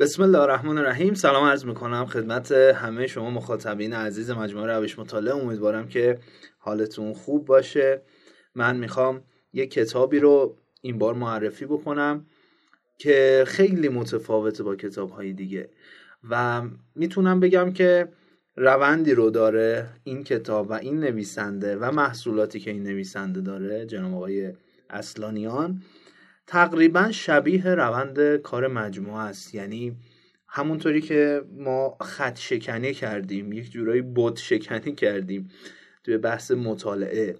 بسم الله الرحمن الرحیم. سلام عرض میکنم خدمت همه شما مخاطبین عزیز مجموعه روش مطالعه. امیدوارم که حالتون خوب باشه. من میخوام یک کتابی رو این بار معرفی بکنم که خیلی متفاوته با کتاب‌های دیگه و میتونم بگم که روندی رو داره این کتاب و این نویسنده و محصولاتی که این نویسنده داره، جناب آقای اصلانیان، تقریبا شبیه روند کار مجموعه است. یعنی همونطوری که ما خط شکنی کردیم، یک جورایی بُت شکنی کردیم توی بحث مطالعه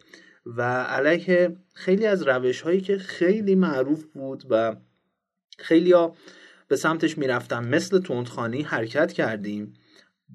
و علیه خیلی از روش‌هایی که خیلی معروف بود و خیلی‌ها به سمتش می‌رفتن، مثل تندخوانی حرکت کردیم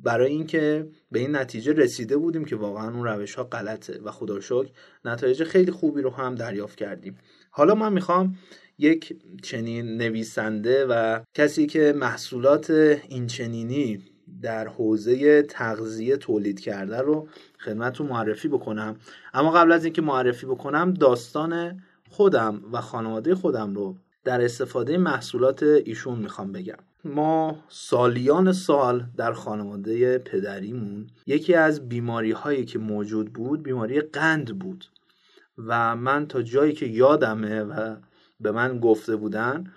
برای اینکه به این نتیجه رسیده بودیم که واقعا اون روش‌ها غلطه و خدا شکر نتایج خیلی خوبی رو هم دریافت کردیم. حالا من میخوام یک چنین نویسنده و کسی که محصولات این چنینی در حوزه تغذیه تولید کرده رو خدمتتون معرفی بکنم. اما قبل از اینکه معرفی بکنم، داستان خودم و خانواده خودم رو در استفاده محصولات ایشون میخوام بگم. ما سالیان سال در خانواده پدریمون یکی از بیماری هایی که موجود بود بیماری قند بود و من تا جایی که یادمه و به من گفته بودن،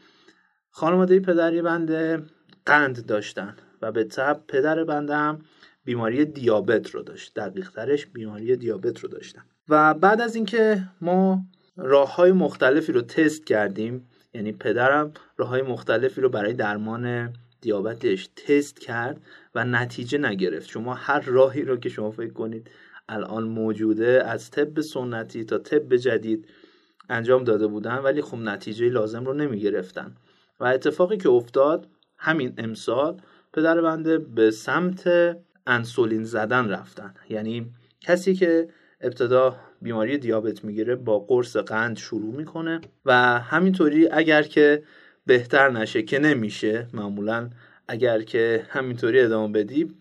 خانواده پدری بنده قند داشتن و به تبع پدر بنده هم بیماری دیابت رو داشت، دقیق‌ترش بیماری دیابت رو داشتن. و بعد از اینکه ما راه‌های مختلفی رو تست کردیم، یعنی پدرم راه‌های مختلفی رو برای درمان دیابتش تست کرد و نتیجه نگرفت. شما هر راهی رو که شما فکر کنید الان موجوده، از طب سنتی تا طب جدید انجام داده بودن، ولی خب نتیجه لازم رو نمی گرفتن. و اتفاقی که افتاد همین امسال، پدر بنده به سمت انسولین زدن رفتن. یعنی کسی که ابتدا بیماری دیابت میگیره با قرص قند شروع میکنه و همینطوری اگر که بهتر نشه، که نمیشه معمولا، اگر که همینطوری ادامه بدی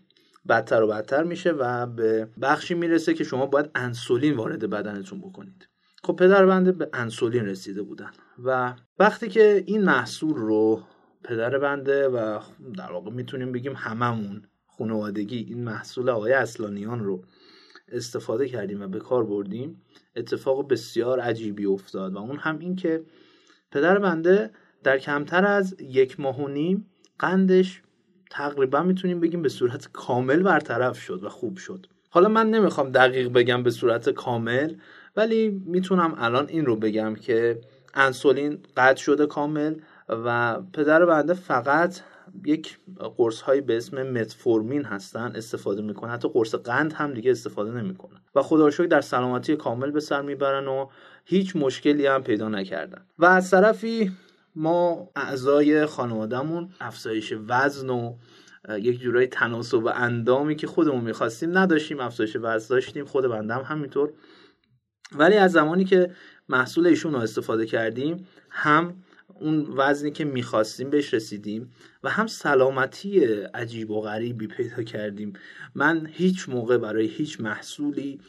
بدتر و بدتر میشه و به بخشی میرسه که شما باید انسولین وارد بدنتون بکنید. خب پدر بنده به انسولین رسیده بودن و وقتی که این محصول رو پدر بنده و در واقع میتونیم بگیم هممون خانوادگی این محصول آقای اصلانیان رو استفاده کردیم و به کار بردیم، اتفاق بسیار عجیبی افتاد و اون هم این که پدر بنده در کمتر از 1.5 ماه قندش تقریبا میتونیم بگیم به صورت کامل برطرف شد و خوب شد. حالا من نمیخوام دقیق بگم به صورت کامل، ولی میتونم الان این رو بگم که انسولین قطع شده کامل و پدر بنده فقط یک قرص هایی به اسم متفورمین هستن استفاده میکنه، حتی قرص قند هم دیگه استفاده نمیکنه و خدا رو شکر در سلامتی کامل به سر میبرن و هیچ مشکلی هم پیدا نکردن. و از طرفی ما اعضای خانوادهمون افزایش وزن و یک جورای تناسب اندامی که خودمون میخواستیم نداشتیم، افزایش وزن داشتیم، خود بندم همینطور. ولی از زمانی که محصول ایشون رو استفاده کردیم، هم اون وزنی که میخواستیم بهش رسیدیم و هم سلامتی عجیب و غریبی پیدا کردیم. من هیچ موقع برای هیچ محصولی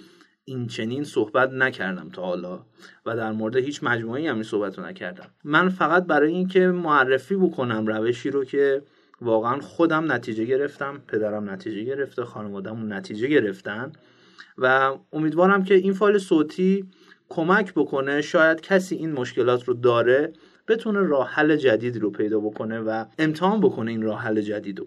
این چنین صحبت نکردم تا حالا و در مورد هیچ مجموعه‌ای هم این صحبت رو نکردم. من فقط برای این که معرفی بکنم روشی رو که واقعا خودم نتیجه گرفتم، پدرم نتیجه گرفته، خانواده‌مون نتیجه گرفتن و امیدوارم که این فایل صوتی کمک بکنه، شاید کسی این مشکلات رو داره بتونه راه حل جدیدی رو پیدا بکنه و امتحان بکنه این راه حل جدید رو،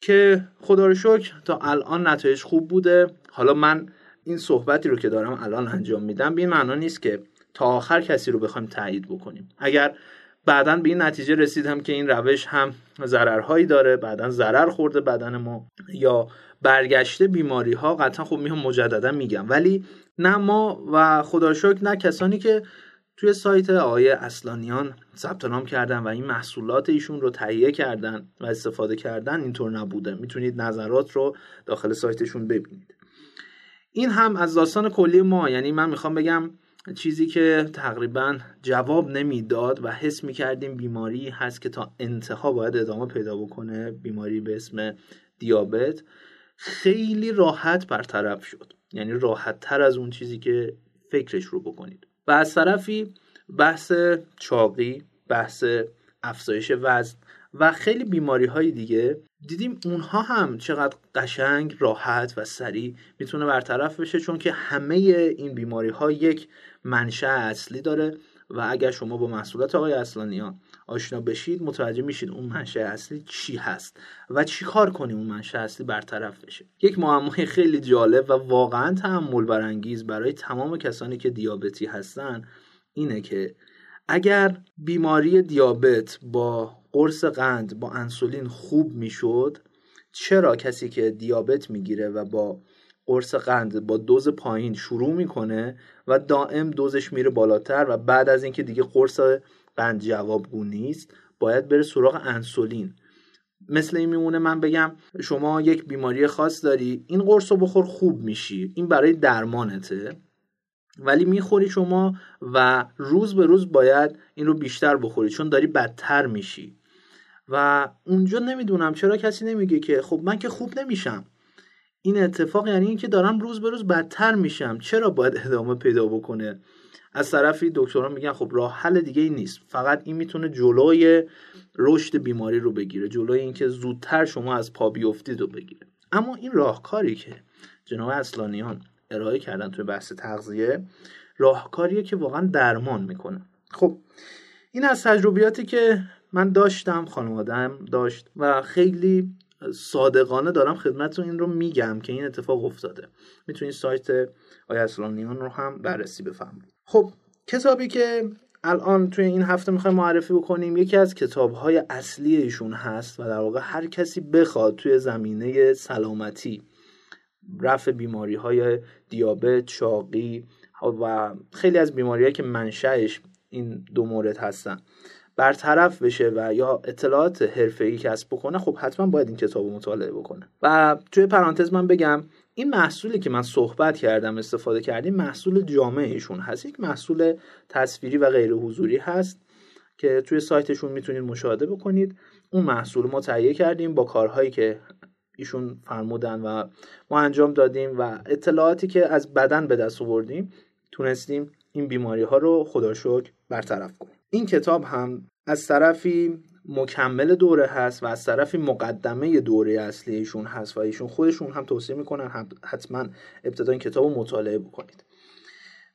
که خدا رو شکر تا الان نتایج خوب بوده. حالا من این صحبتی رو که دارم الان انجام میدم به این معنا نیست که تا آخر کسی رو بخوایم تایید بکنیم. اگر بعداً به این نتیجه رسیدم که این روش هم ضررهایی داره، بعداً ضرر خورده بدن ما یا برگشته بیماری ها، قطعاً خب میام مجددا میگم. ولی نه ما و خدا رو شکر نه کسانی که توی سایت آقای اصلانیان ثبت نام کردن و این محصولات ایشون رو تهیه کردن و استفاده کردن اینطور نبوده. میتونید نظرات رو داخل سایتشون ببینید. این هم از داستان کلی ما. یعنی من میخوام بگم چیزی که تقریبا جواب نمیداد و حس میکردیم بیماری هست که تا انتها باید ادامه پیدا بکنه، بیماری به اسم دیابت، خیلی راحت برطرف شد. یعنی راحت تر از اون چیزی که فکرش رو بکنید. و از طرفی بحث چاقی، بحث افزایش وزن و خیلی بیماری های دیگه، دیدیم اونها هم چقدر قشنگ، راحت و سریع میتونه برطرف بشه، چون که همه این بیماری ها یک منشأ اصلی داره و اگر شما با محصولات آقای اصلانیان آشنا بشید متوجه میشید اون منشأ اصلی چی هست و چی کار کنیم اون منشأ اصلی برطرف بشه. یک معمای خیلی جالب و واقعا تأمل برانگیز برای تمام کسانی که دیابتی هستن اینه که اگر بیماری دیابت با قرص قند با انسولین خوب میشد، چرا کسی که دیابت میگیره و با قرص قند با دوز پایین شروع میکنه و دائم دوزش میره بالاتر و بعد از اینکه دیگه قرص قند جوابگو نیست باید بره سراغ انسولین؟ مثل این میمونه من بگم شما یک بیماری خاص داری، این قرص رو بخور خوب میشی، این برای درمانته، ولی میخوری شما و روز به روز باید این رو بیشتر بخوری چون داری بدتر میشی. و اونجا نمیدونم چرا کسی نمیگه که خب من که خوب نمیشم، این اتفاق یعنی این که دارم روز به روز بدتر میشم، چرا باید ادامه پیدا بکنه؟ از طرفی دکترها میگن خب راه حل دیگه ای نیست، فقط این میتونه جلوی رشد بیماری رو بگیره، جلوی اینکه زودتر شما از پا بیافتید رو بگیره. اما این راهکاری که جناب اصلانیان ارائه کردن توی بحث تغذیه راهکاریه که واقعا درمان میکنه. خب این از تجربیاتی که من داشتم، خانواده‌ام داشت و خیلی صادقانه دارم خدمتتون این رو میگم که این اتفاق افتاده. میتونید سایت آقای اصلانیان رو هم بررسی بفرمایید. خب کتابی که الان توی این هفته میخوایم معرفی بکنیم یکی از کتاب‌های اصلی ایشون هست و در واقع هر کسی بخواد توی زمینه سلامتی، رفع بیماری‌های دیابت، چاقی و خیلی از بیماری‌هایی که منشأش این دو مورد هستن برطرف بشه و یا اطلاعات حرفه‌ای کسب بکنه، خب حتما باید این کتابو مطالعه بکنه. و توی پرانتز من بگم این محصولی که من صحبت کردم استفاده کردیم محصول جامعه ایشون هست، یک محصول تصویری و غیر حضوری هست که توی سایتشون میتونید مشاهده بکنید. اون محصول ما تهیه کردیم با کارهایی که ایشون فرمودن و ما انجام دادیم و اطلاعاتی که از بدن به دست آوردیم تونستیم این بیماری ها رو خدا شکر برطرف کنیم. این کتاب هم از طرفی مکمل دوره هست و از طرفی مقدمه دوره اصلی ایشون هست و ایشون خودشون هم توصیه میکنن هم حتما ابتدا این کتاب رو مطالعه بکنید.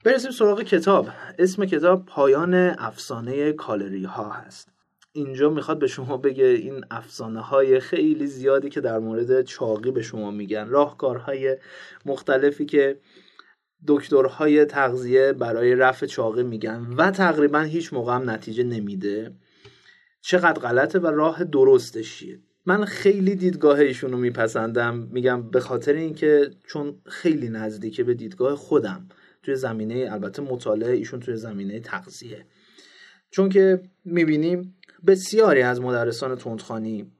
برسیم سراغ کتاب. اسم کتاب پایان افسانه کالری ها هست. اینجا میخواد به شما بگه این افسانه های خیلی زیادی که در مورد چاقی به شما میگن، راهکارهای مختلفی که دکترهای تغذیه برای رفع چاقی میگن و تقریبا هیچ موقع هم نتیجه نمیده، چقدر غلطه و راه درستش چیه. من خیلی دیدگاه ایشون رو میپسندم، میگم به خاطر اینکه چون خیلی نزدیکه به دیدگاه خودم توی زمینه، البته مطالعه ایشون توی زمینه تغذیه، چون که میبینیم بسیاری از مدرسان تندخوانی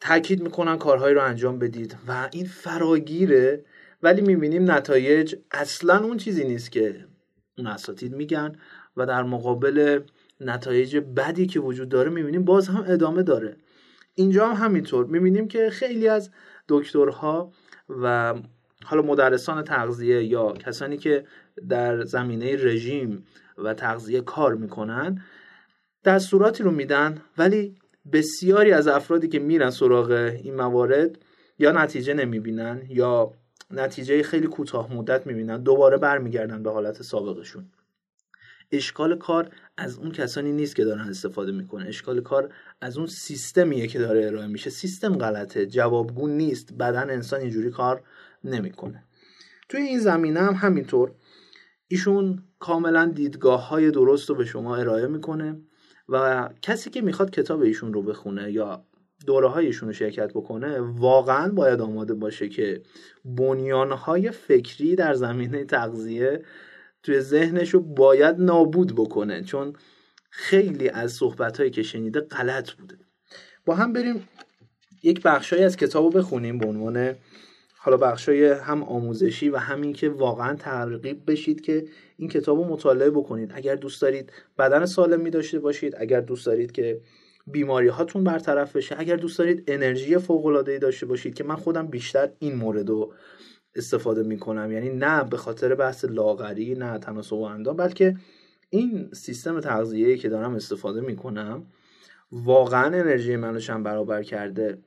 تاکید میکنن کارهایی رو انجام بدید و این فراگیره، ولی میبینیم نتایج اصلا اون چیزی نیست که اون اساتید میگن و در مقابل نتایج بدی که وجود داره میبینیم باز هم ادامه داره. اینجا هم همینطور میبینیم که خیلی از دکترها و حالا مدرسان تغذیه یا کسانی که در زمینه رژیم و تغذیه کار میکنن دستوراتی رو میدن، ولی بسیاری از افرادی که میرن سراغ این موارد یا نتیجه نمیبینن یا نتیجه خیلی کوتاه مدت میبینن، دوباره برمیگردن به حالت سابقشون. اشکال کار از اون کسانی نیست که دارن استفاده میکنن، اشکال کار از اون سیستمیه که داره ارائه میشه. سیستم غلطه، جوابگو نیست، بدن انسان اینجوری کار نمیکنه. توی این زمینه هم همینطور ایشون کاملا دیدگاه‌های درست رو به شما ارائه میکنه و کسی که میخواد کتاب ایشون رو بخونه یا دوره‌های ایشون رو شرکت بکنه واقعا باید آماده باشه که بنیانهای فکری در زمینه تغذیه توی ذهنش رو باید نابود بکنه، چون خیلی از صحبت‌هایی که شنیده غلط بوده. با هم بریم یک بخشایی از کتاب رو بخونیم به عنوان حالا بخشای هم آموزشی و همین که واقعا ترغیب بشید که این کتاب رو مطالعه بکنید. اگر دوست دارید بدن سالمی داشته باشید، اگر دوست دارید که بیماری هاتون برطرف بشه، اگر دوست دارید انرژی فوق‌العاده‌ای داشته باشید که من خودم بیشتر این مورد رو استفاده میکنم، یعنی نه به خاطر بحث لاغری، نه تناسب اندام، بلکه این سیستم تغذیه‌ای که دارم استفاده میکنم واقعا انرژی منو چند برابر کرده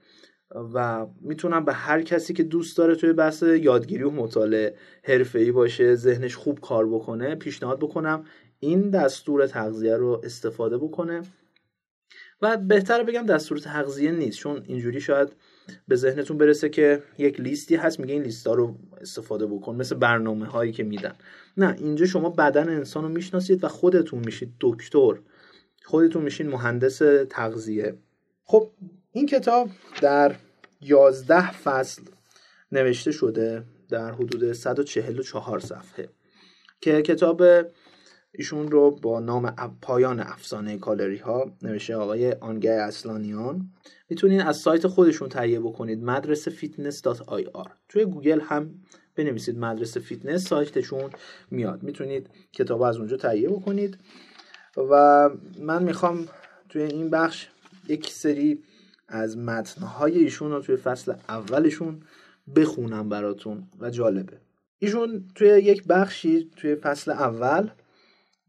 و میتونم به هر کسی که دوست داره توی بحث یادگیری و مطالعه حرفه‌ای باشه، ذهنش خوب کار بکنه، پیشنهاد بکنم این دستور تغذیه رو استفاده بکنه. و بهتر بگم دستور تغذیه نیست، چون اینجوری شاید به ذهنتون برسه که یک لیستی هست میگه این لیستا رو استفاده بکن، مثل برنامه هایی که میدن. نه، اینجا شما بدن انسان رو میشناسید و خودتون میشید دکتر، خودتون میشین مهندس تغذیه. خب این کتاب در 11 فصل نوشته شده، در حدود 144 صفحه، که کتاب ایشون رو با نام پایان افسانه کالری ها نوشته آقای آنگه اصلانیان. میتونین از سایت خودشون تهیه بکنید، مدرسه fitness.ir. توی گوگل هم بنویسید مدرسه فیتنس، سایتشون میاد، میتونید کتاب از اونجا تهیه بکنید. و من میخوام توی این بخش یک سری از متنهای ایشون رو توی فصل اولشون بخونم براتون و جالبه. ایشون توی یک بخشی توی فصل اول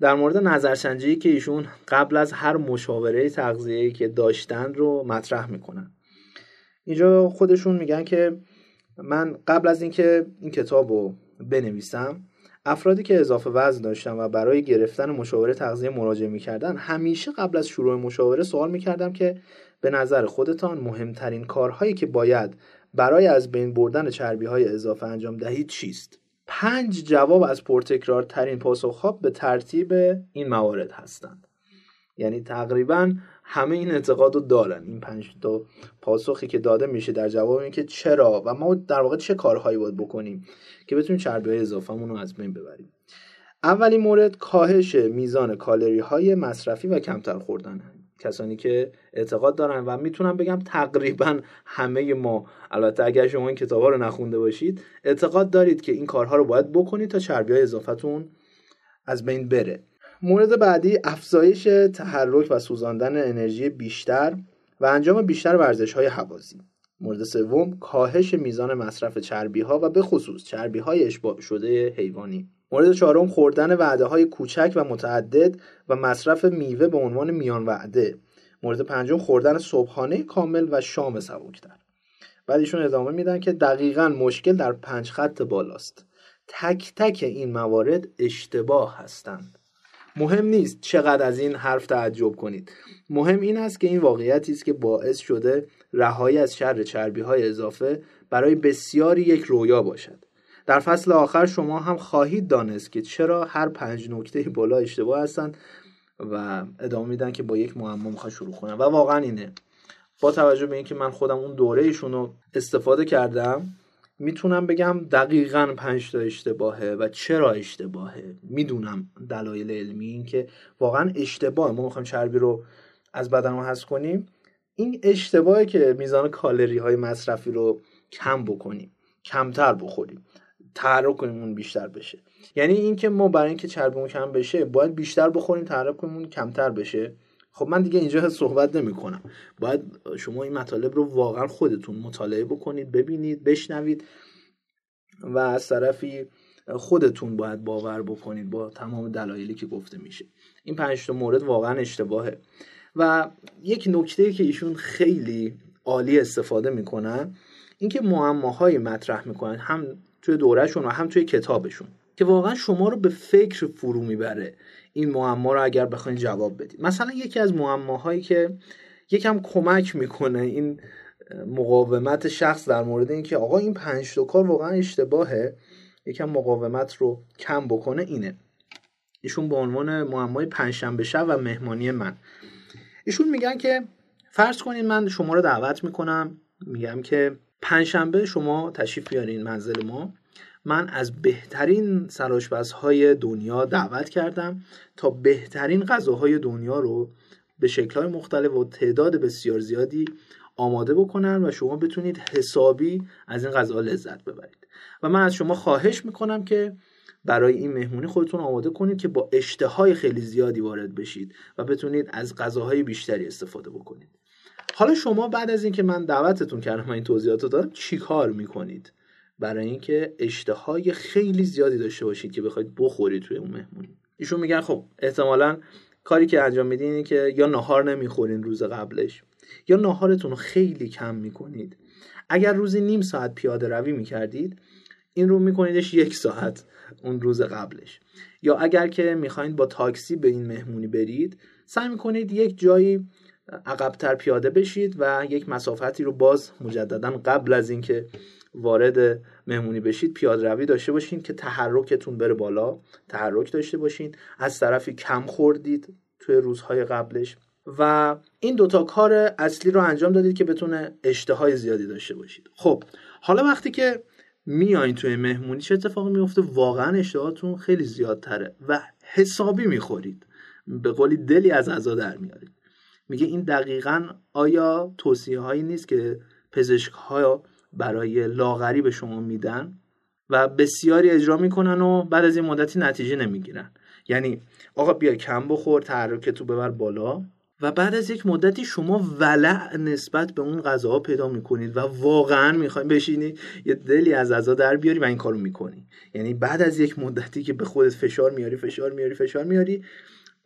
در مورد نظرسنجی که ایشون قبل از هر مشاوره تغذیه‌ای که داشتن رو مطرح میکنن. اینجا خودشون میگن که من قبل از اینکه این کتاب رو بنویسم، افرادی که اضافه وزن داشتن و برای گرفتن مشاوره تغذیه مراجعه میکردن، همیشه قبل از شروع مشاوره سوال میکردم که به نظر خودتان مهمترین کارهایی که باید برای از بین بردن چربی‌های اضافه انجام دهید چیست؟ 5 جواب از پرتکرارترین پاسخ‌ها به ترتیب این موارد هستند. یعنی تقریباً همه این اعتقاد رو دارن، این 5 تا پاسخی که داده میشه در جواب این که چرا و ما در واقع چه کارهایی باید بکنیم که بتونیم چربی‌های اضافه‌مون رو از بین ببریم. اولین مورد کاهش میزان کالری‌های مصرفی و کمتر خوردنه. کسانی که اعتقاد دارن و میتونم بگم تقریبا همه ما، البته اگر شما این کتابا رو نخونده باشید، اعتقاد دارید که این کارها رو باید بکنید تا چربی‌های اضافتون از بین بره. مورد بعدی افزایش تحرک و سوزاندن انرژی بیشتر و انجام بیشتر ورزش‌های هوازی. مورد سوم کاهش میزان مصرف چربی‌ها و به خصوص چربی‌های اشباع شده حیوانی. مورد چهارم خوردن وعده‌های کوچک و متعدد و مصرف میوه به عنوان میان وعده. مورد پنجم خوردن صبحانه کامل و شام سبک‌تر. بعد ایشون ادامه میدن که دقیقاً مشکل در 5 خط بالاست. تک تک این موارد اشتباه هستند. مهم نیست چقدر از این حرف تعجب کنید. مهم این است که این واقعیتی است که باعث شده رهایی از شر چربی‌های اضافه برای بسیاری یک رویا باشد. در فصل آخر شما هم خواهید دانست که چرا هر 5 نکته بالا اشتباه هستند و ادامه میدن که با یک معما میخواد شروع کنن. و واقعا اینه، با توجه به اینکه من خودم اون دوره ایشون رو استفاده کردم، میتونم بگم دقیقاً 5 تا اشتباهه و چرا اشتباهه. میدونم دلایل علمی این که واقعا اشتباهه، ما میخوایم چربی رو از بدنمون حذف کنیم، این اشتباهه که میزان کالری های مصرفی رو کم بکنیم، کمتر بخوریم، تحرکمون بیشتر بشه. یعنی اینکه ما برای اینکه چربیمون کم بشه باید بیشتر بخوریم، تحرکمون کمتر بشه. خب من دیگه اینجا صحبت نمی‌کنم. باید شما این مطالب رو واقعا خودتون مطالعه بکنید، ببینید، بشنوید و از طرفی خودتون باید باور بکنید با تمام دلایلی که گفته میشه. این 5 تا مورد واقعا اشتباهه. و یک نکته که ایشون خیلی عالی استفاده می‌کنن، اینکه معماهای مطرح می‌کنن، هم توی دورهشون و هم توی کتابشون، که واقعا شما رو به فکر فرو میبره این معما رو اگر بخواید جواب بدید. مثلا یکی از معماهایی که یکم کمک میکنه این مقاومت شخص در مورد اینکه آقا این 5 تا کار واقعا اشتباهه، یکم مقاومت رو کم بکنه، اینه. ایشون به عنوان معمای پنجشنبه شب و مهمانی من، ایشون میگن که فرض کنید من شما رو دعوت میکنم، میگم که پنجشنبه شما تشریف بیارین منزل ما، من از بهترین سرآشپزهای دنیا دعوت کردم تا بهترین غذاهای دنیا رو به شکل‌های مختلف و تعداد بسیار زیادی آماده بکنن و شما بتونید حسابی از این غذا لذت ببرید. و من از شما خواهش میکنم که برای این مهمونی خودتون آماده کنید که با اشتهای خیلی زیادی وارد بشید و بتونید از غذاهای بیشتری استفاده بکنید. حالا شما بعد از اینکه من دعوتتون کردم و این توضیحاتو دادم، چی کار میکنید برای اینکه اشتهای خیلی زیادی داشته باشید که بخواید بخورید توی اون مهمونی؟ ایشون میگن خب احتمالاً کاری که انجام میدین اینه که یا ناهار نمیخورین روز قبلش یا ناهارتون رو خیلی کم میکنید. اگر روزی نیم ساعت پیاده روی میکردید این رو میکنیدش یک ساعت اون روز قبلش. یا اگر که میخواین با تاکسی به این مهمونی برید سعی میکنید یک جایی عقب‌تر پیاده بشید و یک مسافتی رو باز مجددا قبل از اینکه وارد مهمونی بشید پیاده روی داشته باشین که تحرکتون بره بالا، تحرک داشته باشین. از طرفی کم خوردید توی روزهای قبلش و این دوتا کار اصلی رو انجام دادید که بتونه اشتهای زیادی داشته باشید. خب حالا وقتی که میایین توی مهمونی چه اتفاقی میفته؟ واقعا اشتهاتون خیلی زیادتره و حسابی میخورید، به قولی دلی از غذا در میارید. میگه این دقیقاً آیا توصیه‌هایی نیست که پزشک‌ها برای لاغری به شما میدن و بسیاری اجرا میکنن و بعد از این مدتی نتیجه نمیگیرن. یعنی آقا بیا کم بخور، تحرکتو ببر بالا و بعد از یک مدتی شما ولع نسبت به اون غذاها پیدا میکنید و واقعا میخواین بشینی یه دلی از غذا در بیاری و این کارو میکنی. یعنی بعد از یک مدتی که به خودت فشار میاری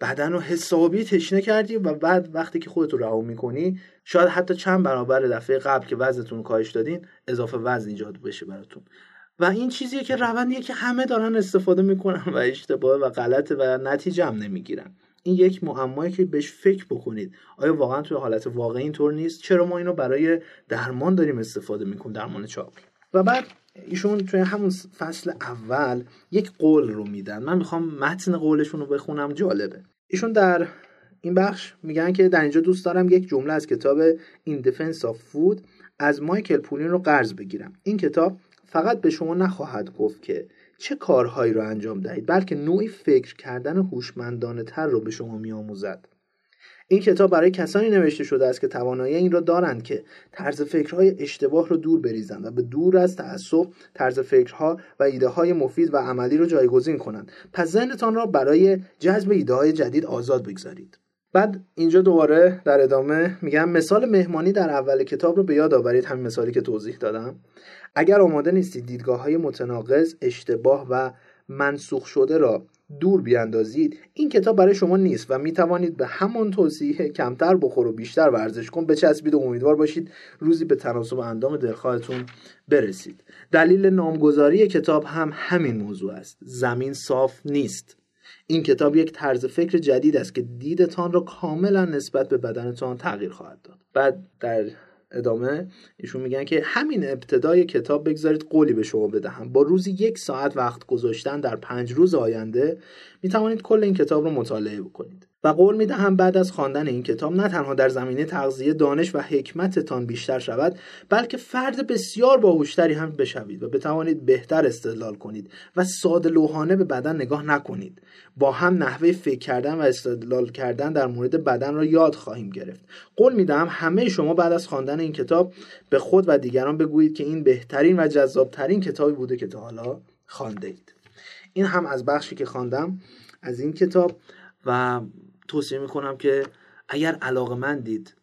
بدن رو حسابی تشنه کردی و بعد وقتی که خودت رو رها میکنی شاید حتی چند برابر دفعه قبل که وزنتون رو کاهش دادین اضافه وزن ایجاد بشه براتون. و این چیزیه که روندیه که همه دارن استفاده میکنن و اشتباه و غلطه و نتیجه هم نمیگیرن. این یک معمایی که بهش فکر بکنید. آیا واقعا توی حالت واقعی اینطور نیست؟ چرا ما اینو برای درمان داریم استفاده میکنیم، درمان چاقی؟ و بعد ایشون توی همون فصل اول یک قول رو میدن. من میخوام متن قولشون رو بخونم، جالبه. ایشون در این بخش میگن که در اینجا دوست دارم یک جمله از کتاب دفنس آف فود از مایکل پولین رو قرض بگیرم. این کتاب فقط به شما نخواهد گفت که چه کارهایی رو انجام دهید، بلکه نوعی فکر کردن هوشمندانه‌تر رو به شما میآموزد. این کتاب برای کسانی نوشته شده است که توانایی این را دارند که طرز فکرهای اشتباه را دور بریزند و به دور از تعصب طرز فکرها و ایده‌های مفید و عملی را جایگزین کنند. پس ذهنتان را برای جذب ایده‌های جدید آزاد بگذارید. بعد اینجا دوباره در ادامه میگم مثال مهمانی در اول کتاب رو به یاد آورید، همین مثالی که توضیح دادم. اگر آماده نیستید دیدگاه‌های متناقض، اشتباه و منسوخ شده را دور بیاندازید، این کتاب برای شما نیست و میتوانید به همان توصیه کمتر بخور و بیشتر ورزش کن بچسبید و امیدوار باشید روزی به تناسب اندام دلخواهتون برسید. دلیل نامگذاری کتاب هم همین موضوع است. زمین صاف نیست. این کتاب یک طرز فکر جدید است که دیدتان را کاملا نسبت به بدنتان تغییر خواهد داد. بعد در ادامه ایشون میگن که همین ابتدای کتاب بگذارید قولی به شما بدهم. با روزی یک ساعت وقت گذاشتن در 5 روز آینده میتوانید کل این کتاب رو مطالعه بکنید و قول میدهم بعد از خواندن این کتاب نه تنها در زمینه تغذیه دانش و حکمتتان بیشتر شود، بلکه فرد بسیار باهوشتری هم بشوید و بتوانید بهتر استدلال کنید و ساده‌لوحانه به بدن نگاه نکنید. با هم نحوه فکر کردن و استدلال کردن در مورد بدن را یاد خواهیم گرفت. قول میدهم همه شما بعد از خواندن این کتاب به خود و دیگران بگویید که این بهترین و جذابترین کتابی بوده که تا حالا خواندید. این هم از بخشی که خواندم از این کتاب و توصیه میکنم که اگر علاقه‌مندید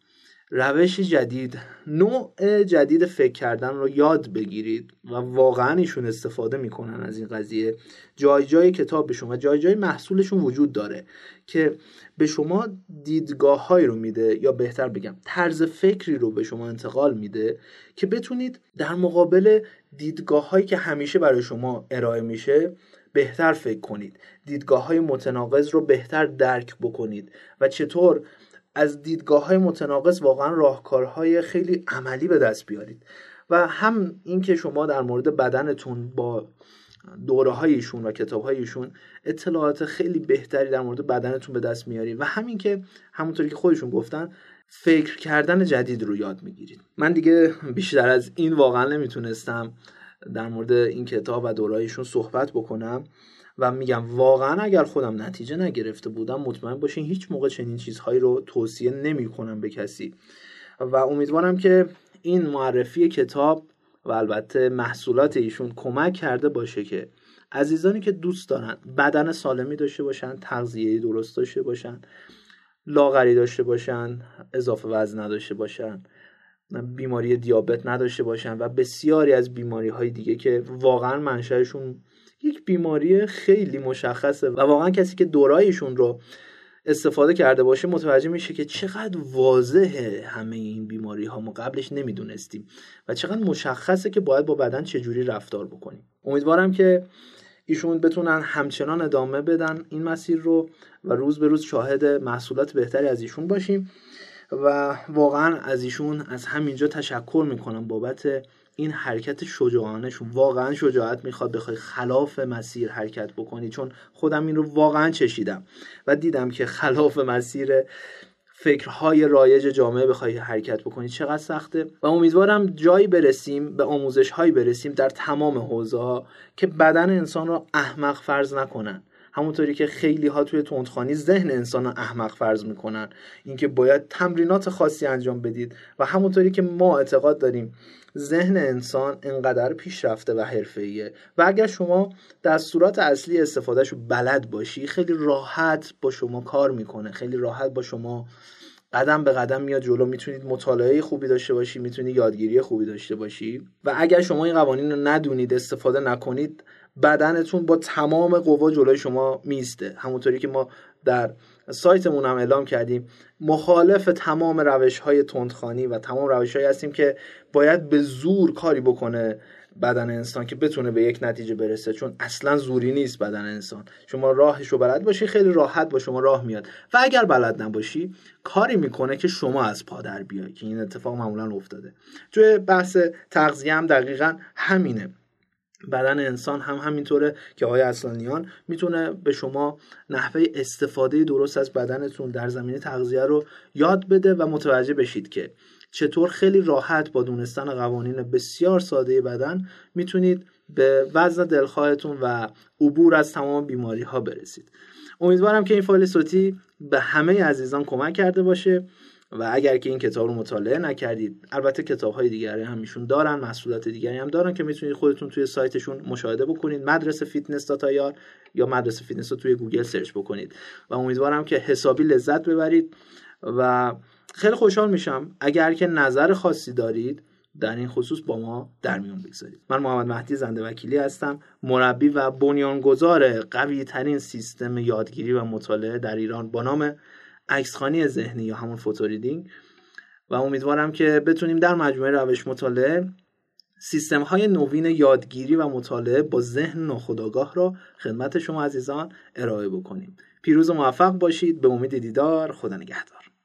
روش جدید، نوع جدید فکر کردن رو یاد بگیرید و واقعا ایشون استفاده میکنن از این قضیه. جای جای کتابشون و جای جای محصولشون وجود داره که به شما دیدگاه‌هایی رو میده، یا بهتر بگم طرز فکری رو به شما انتقال میده که بتونید در مقابل دیدگاه‌هایی که همیشه برای شما ارائه میشه بهتر فکر کنید، دیدگاه‌های متناقض رو بهتر درک بکنید و چطور از دیدگاه‌های متناقض واقعا راهکارهای خیلی عملی به دست بیارید. و هم این که شما در مورد بدنتون با دوره‌هایشون و کتاب‌هایشون اطلاعات خیلی بهتری در مورد بدنتون به دست میارید و همین که همونطوری که خودشون گفتن فکر کردن جدید رو یاد میگیرید. من دیگه بیشتر از این واقعا نمیتونستم در مورد این کتاب و دوره‌هایشون صحبت بکنم و میگم واقعا اگر خودم نتیجه نگرفته بودم مطمئن باشین هیچ موقع چنین چیزهایی رو توصیه نمی‌کنم به کسی. و امیدوارم که این معرفی کتاب و البته محصولات ایشون کمک کرده باشه که عزیزانی که دوست دارن بدن سالمی داشته باشن، تغذیه درست داشته باشن، لاغری داشته باشن، اضافه وزن نداشته باشن، بیماری دیابت نداشته باشن و بسیاری از بیماری‌های دیگه که واقعا منشأشون یک بیماری خیلی مشخصه و واقعا کسی که دورایشون رو استفاده کرده باشه متوجه میشه که چقدر واضحه همه این بیماری ها، ما قبلش نمیدونستیم و چقدر مشخصه که باید با بدن چجوری رفتار بکنیم. امیدوارم که ایشون بتونن همچنان ادامه بدن این مسیر رو و روز به روز شاهد محصولات بهتری از ایشون باشیم و واقعا از ایشون از همینجا تشکر میکنم بابت این حرکت شجاعانه شون. واقعا شجاعت میخواد بخوای خلاف مسیر حرکت بکنی، چون خودم این رو واقعا چشیدم و دیدم که خلاف مسیر فکرهای رایج جامعه بخوای حرکت بکنی چقدر سخته و امیدوارم جایی برسیم، به آموزش‌هایی برسیم در تمام حوزه‌ها که بدن انسان رو احمق فرض نکنن. همونطوری که خیلی ها توی تندخوانی ذهن انسان رو احمق فرض میکنن، اینکه باید تمرینات خاصی انجام بدید، و همونطوری که ما اعتقاد داریم ذهن انسان انقدر پیشرفته و حرفه‌ایه و اگر شما دستورات اصلی استفادهشو بلد باشی خیلی راحت با شما کار میکنه، خیلی راحت با شما قدم به قدم میاد جلو، میتونید مطالعه خوبی داشته باشی، میتونید یادگیری خوبی داشته باشی. و اگر شما این قوانین رو ندونید، استفاده نکنید، بدنتون با تمام قوا جلوی شما میسته. همونطوری که ما در سایتمون هم اعلام کردیم مخالف تمام روش‌های تندخوانی و تمام روش‌هایی هستیم که باید به زور کاری بکنه بدن انسان که بتونه به یک نتیجه برسه، چون اصلا زوری نیست بدن انسان. شما راهشو بلد باشی خیلی راحت با شما راه میاد و اگر بلد نباشی کاری میکنه که شما از پا در بیای، که این اتفاق معمولا افتاده. توی بحث تغذیه هم دقیقاً همینه. بدن انسان هم همینطوره که آقای اصلانیان میتونه به شما نحوه استفاده درست از بدنتون در زمینه تغذیه رو یاد بده و متوجه بشید که چطور خیلی راحت با دونستن قوانین بسیار ساده بدن میتونید به وزن دلخواهتون و عبور از تمام بیماری ها برسید. امیدوارم که این فایل صوتی به همه عزیزان کمک کرده باشه و اگر که این کتاب رو مطالعه نکردید، البته کتاب‌های دیگری هم ایشون دارن، محصولات دیگری هم دارن که میتونید خودتون توی سایتشون مشاهده بکنید، مدرسه فیتنس .ir یا مدرسه فیتنس رو توی گوگل سرچ بکنید و امیدوارم که حسابی لذت ببرید و خیلی خوشحال میشم اگر که نظر خاصی دارید در این خصوص با ما در میون بگذارید. من محمد مهدی زنده وکیلی هستم، مربی و بنیانگذار قوی‌ترین سیستم یادگیری و مطالعه در ایران با نام عکسخوانی ذهنی یا همون فوتوریدینگ و امیدوارم که بتونیم در مجموعه روش مطالعه سیستم‌های نوین یادگیری و مطالعه با ذهن ناخودآگاه را خدمت شما عزیزان ارائه بکنیم. پیروز و موفق باشید. به امید دیدار. خدا نگهدار.